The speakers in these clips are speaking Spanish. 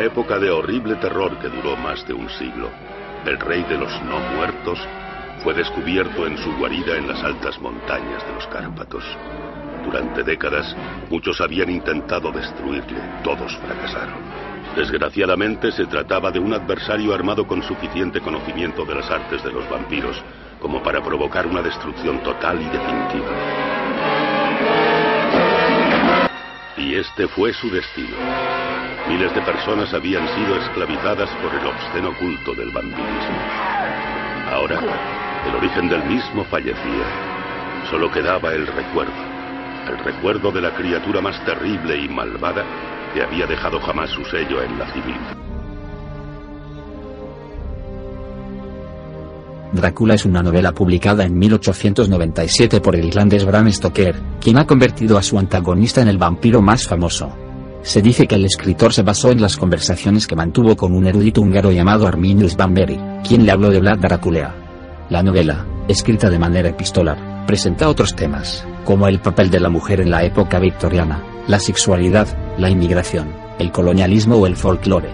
una época de horrible terror que duró más de un siglo. El rey de los no muertos fue descubierto en su guarida en las altas montañas de los Cárpatos. Durante décadas, muchos habían intentado destruirle, todos fracasaron. Desgraciadamente, se trataba de un adversario armado con suficiente conocimiento de las artes de los vampiros como para provocar una destrucción total y definitiva. Y este fue su destino. Miles de personas habían sido esclavizadas por el obsceno culto del vampirismo. Ahora, el origen del mismo fallecía. Solo quedaba el recuerdo. El recuerdo de la criatura más terrible y malvada que había dejado jamás su sello en la civilización. Drácula es una novela publicada en 1897 por el irlandés Bram Stoker, quien ha convertido a su antagonista en el vampiro más famoso. Se dice que el escritor se basó en las conversaciones que mantuvo con un erudito húngaro llamado Arminius Bamberi, quien le habló de Vlad Draculea. La novela, escrita de manera epistolar, presenta otros temas, como el papel de la mujer en la época victoriana, la sexualidad, la inmigración, el colonialismo o el folclore.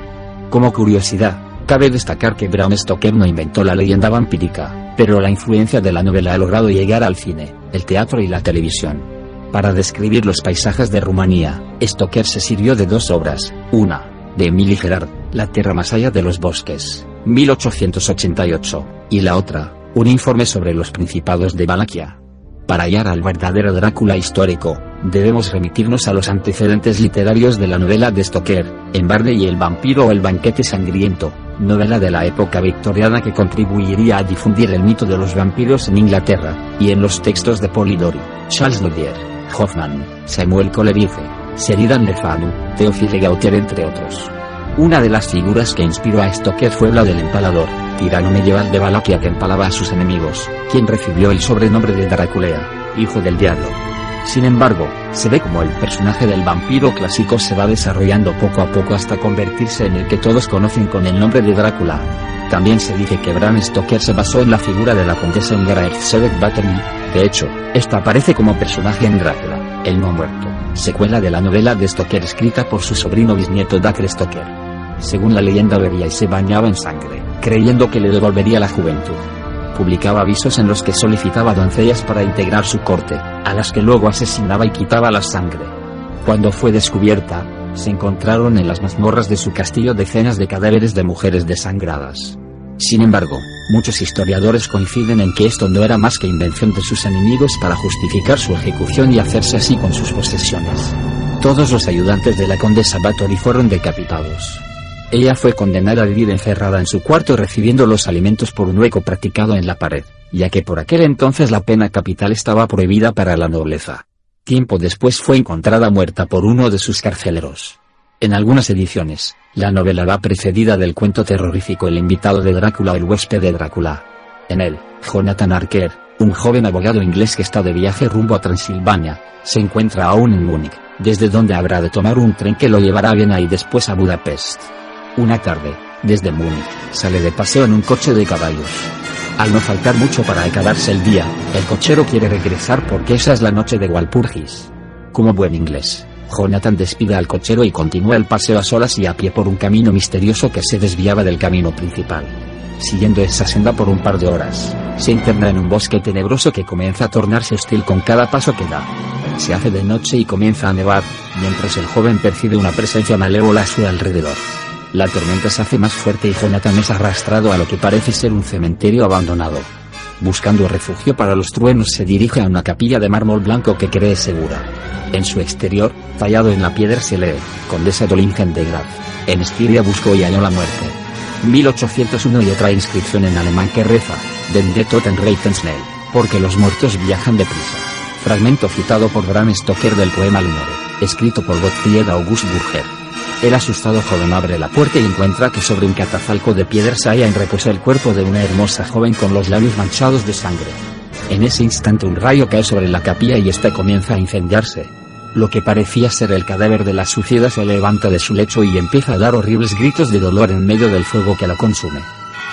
Como curiosidad, cabe destacar que Bram Stoker no inventó la leyenda vampírica, pero la influencia de la novela ha logrado llegar al cine, el teatro y la televisión. Para describir los paisajes de Rumanía, Stoker se sirvió de dos obras, una, de Emily Gerard, La tierra más allá de los bosques, 1888, y la otra, un informe sobre los principados de Valaquia. Para hallar al verdadero Drácula histórico, debemos remitirnos a los antecedentes literarios de la novela de Stoker, En Barney y el vampiro o El banquete sangriento, novela de la época victoriana que contribuiría a difundir el mito de los vampiros en Inglaterra, y en los textos de Polidori, Charles Nodier, Hoffman, Samuel Coleridge, Sheridan Le Fanu, Théophile Gautier entre otros. Una de las figuras que inspiró a Stoker fue la del empalador, tirano medieval de Valaquia que empalaba a sus enemigos, quien recibió el sobrenombre de Draculea, hijo del diablo. Sin embargo, se ve como el personaje del vampiro clásico se va desarrollando poco a poco hasta convertirse en el que todos conocen con el nombre de Drácula. También se dice que Bram Stoker se basó en la figura de la condesa húngara Erzsébet Báthory, de hecho, esta aparece como personaje en Drácula, el no muerto, secuela de la novela de Stoker escrita por su sobrino bisnieto Dacre Stoker. Según la leyenda bebía y se bañaba en sangre, creyendo que le devolvería la juventud. Publicaba avisos en los que solicitaba doncellas para integrar su corte, a las que luego asesinaba y quitaba la sangre. Cuando fue descubierta, se encontraron en las mazmorras de su castillo decenas de cadáveres de mujeres desangradas. Sin embargo, muchos historiadores coinciden en que esto no era más que invención de sus enemigos para justificar su ejecución y hacerse así con sus posesiones. Todos los ayudantes de la condesa Báthory fueron decapitados. Ella fue condenada a vivir encerrada en su cuarto recibiendo los alimentos por un hueco practicado en la pared, ya que por aquel entonces la pena capital estaba prohibida para la nobleza. Tiempo después fue encontrada muerta por uno de sus carceleros. En algunas ediciones, la novela va precedida del cuento terrorífico El invitado de Drácula o El huésped de Drácula. En él, Jonathan Harker, un joven abogado inglés que está de viaje rumbo a Transilvania, se encuentra aún en Múnich, desde donde habrá de tomar un tren que lo llevará a Viena y después a Budapest. Una tarde, desde Múnich, sale de paseo en un coche de caballos. Al no faltar mucho para acabarse el día, el cochero quiere regresar porque esa es la noche de Walpurgis. Como buen inglés, Jonathan despide al cochero y continúa el paseo a solas y a pie por un camino misterioso que se desviaba del camino principal. Siguiendo esa senda por un par de horas, se interna en un bosque tenebroso que comienza a tornarse hostil con cada paso que da. Se hace de noche y comienza a nevar, mientras el joven percibe una presencia malévola a su alrededor. La tormenta se hace más fuerte y Jonathan es arrastrado a lo que parece ser un cementerio abandonado. Buscando refugio para los truenos se dirige a una capilla de mármol blanco que cree segura. En su exterior, tallado en la piedra se lee, Condesa Dolingen de Graf, en Estiria buscó y halló la muerte. 1801 y otra inscripción en alemán que reza, Den Toten reiten schnell, porque los muertos viajan deprisa. Fragmento citado por Bram Stoker del poema Lunare, escrito por Gottfried August Burger. El asustado joven abre la puerta y encuentra que sobre un catafalco de piedra se halla en reposo el cuerpo de una hermosa joven con los labios manchados de sangre. En ese instante un rayo cae sobre la capilla y ésta comienza a incendiarse. Lo que parecía ser el cadáver de la suicida se levanta de su lecho y empieza a dar horribles gritos de dolor en medio del fuego que la consume.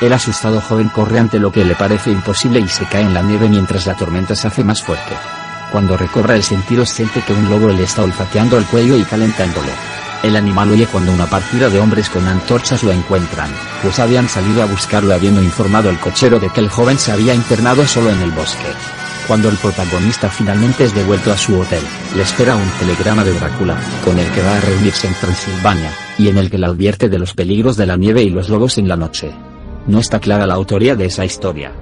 El asustado joven corre ante lo que le parece imposible y se cae en la nieve mientras la tormenta se hace más fuerte. Cuando recobra el sentido siente que un lobo le está olfateando el cuello y calentándolo. El animal huye cuando una partida de hombres con antorchas lo encuentran, pues habían salido a buscarlo habiendo informado al cochero de que el joven se había internado solo en el bosque. Cuando el protagonista finalmente es devuelto a su hotel, le espera un telegrama de Drácula, con el que va a reunirse en Transilvania, y en el que le advierte de los peligros de la nieve y los lobos en la noche. No está clara la autoría de esa historia.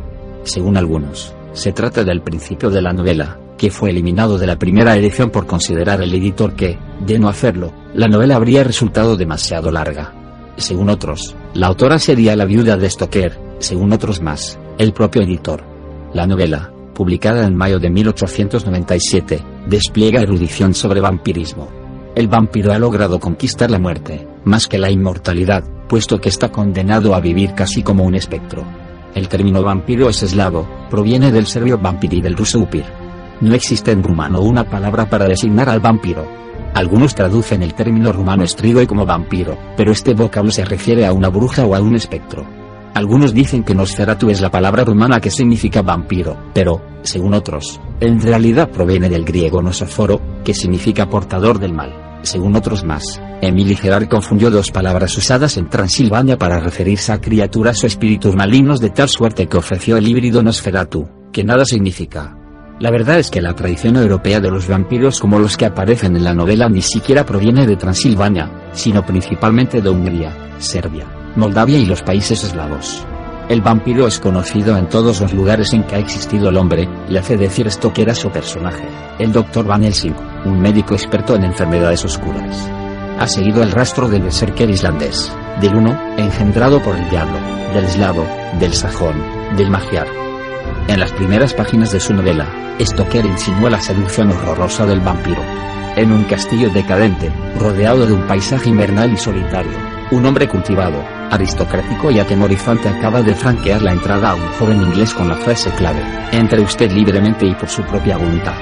Según algunos, se trata del principio de la novela, que fue eliminado de la primera edición por considerar el editor que, de no hacerlo, la novela habría resultado demasiado larga. Según otros, la autora sería la viuda de Stoker, según otros más, el propio editor. La novela, publicada en mayo de 1897, despliega erudición sobre vampirismo. El vampiro ha logrado conquistar la muerte, más que la inmortalidad, puesto que está condenado a vivir casi como un espectro. El término vampiro es eslavo, proviene del serbio vampir y del ruso upir. No existe en rumano una palabra para designar al vampiro. Algunos traducen el término rumano estrigoi como vampiro, pero este vocablo se refiere a una bruja o a un espectro. Algunos dicen que Nosferatu es la palabra rumana que significa vampiro, pero, según otros, en realidad proviene del griego nosoforo, que significa portador del mal. Según otros más, Emily Gerard confundió dos palabras usadas en Transilvania para referirse a criaturas o espíritus malignos de tal suerte que ofreció el híbrido Nosferatu, que nada significa. La verdad es que la tradición europea de los vampiros como los que aparecen en la novela ni siquiera proviene de Transilvania, sino principalmente de Hungría, Serbia, Moldavia y los países eslavos. El vampiro es conocido en todos los lugares en que ha existido el hombre, le hace decir esto que era su personaje, el Dr. Van Helsing, un médico experto en enfermedades oscuras. Ha seguido el rastro del berserker islandés, del huno, engendrado por el diablo, del eslavo, del sajón, del magiar. En las primeras páginas de su novela, Stoker insinúa la seducción horrorosa del vampiro. En un castillo decadente, rodeado de un paisaje invernal y solitario, un hombre cultivado, aristocrático y atemorizante acaba de franquear la entrada a un joven inglés con la frase clave, entre usted libremente y por su propia voluntad.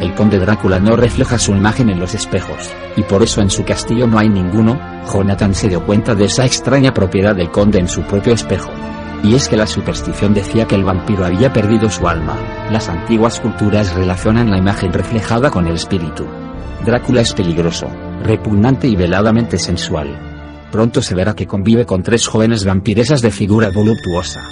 El conde Drácula no refleja su imagen en los espejos, y por eso en su castillo no hay ninguno. Jonathan se dio cuenta de esa extraña propiedad del conde en su propio espejo. Y es que la superstición decía que el vampiro había perdido su alma. Las antiguas culturas relacionan la imagen reflejada con el espíritu. Drácula es peligroso, repugnante y veladamente sensual. Pronto se verá que convive con tres jóvenes vampiresas de figura voluptuosa.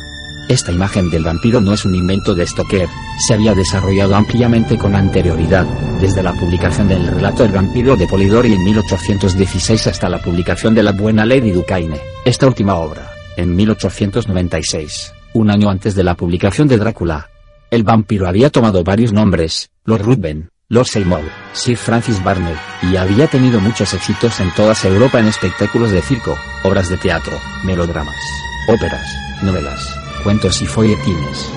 Esta imagen del vampiro no es un invento de Stoker, se había desarrollado ampliamente con anterioridad, desde la publicación del relato El vampiro de Polidori en 1816 hasta la publicación de La buena Lady Ducaine, esta última obra, en 1896, un año antes de la publicación de Drácula. El vampiro había tomado varios nombres, Lord Ruthven, Lord Seymour, Sir Francis Barnett, y había tenido muchos éxitos en toda Europa en espectáculos de circo, obras de teatro, melodramas, óperas, novelas, cuentos y folletines.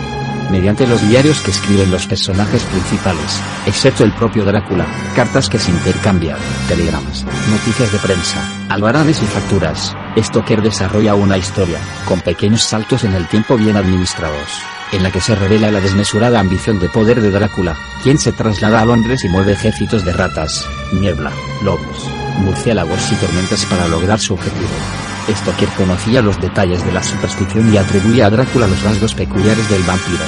Mediante los diarios que escriben los personajes principales, excepto el propio Drácula, cartas que se intercambian, telegramas, noticias de prensa, albaranes y facturas, Stoker desarrolla una historia, con pequeños saltos en el tiempo bien administrados, en la que se revela la desmesurada ambición de poder de Drácula, quien se traslada a Londres y mueve ejércitos de ratas, niebla, lobos, murciélagos y tormentas para lograr su objetivo. Stoker conocía los detalles de la superstición y atribuía a Drácula los rasgos peculiares del vampiro.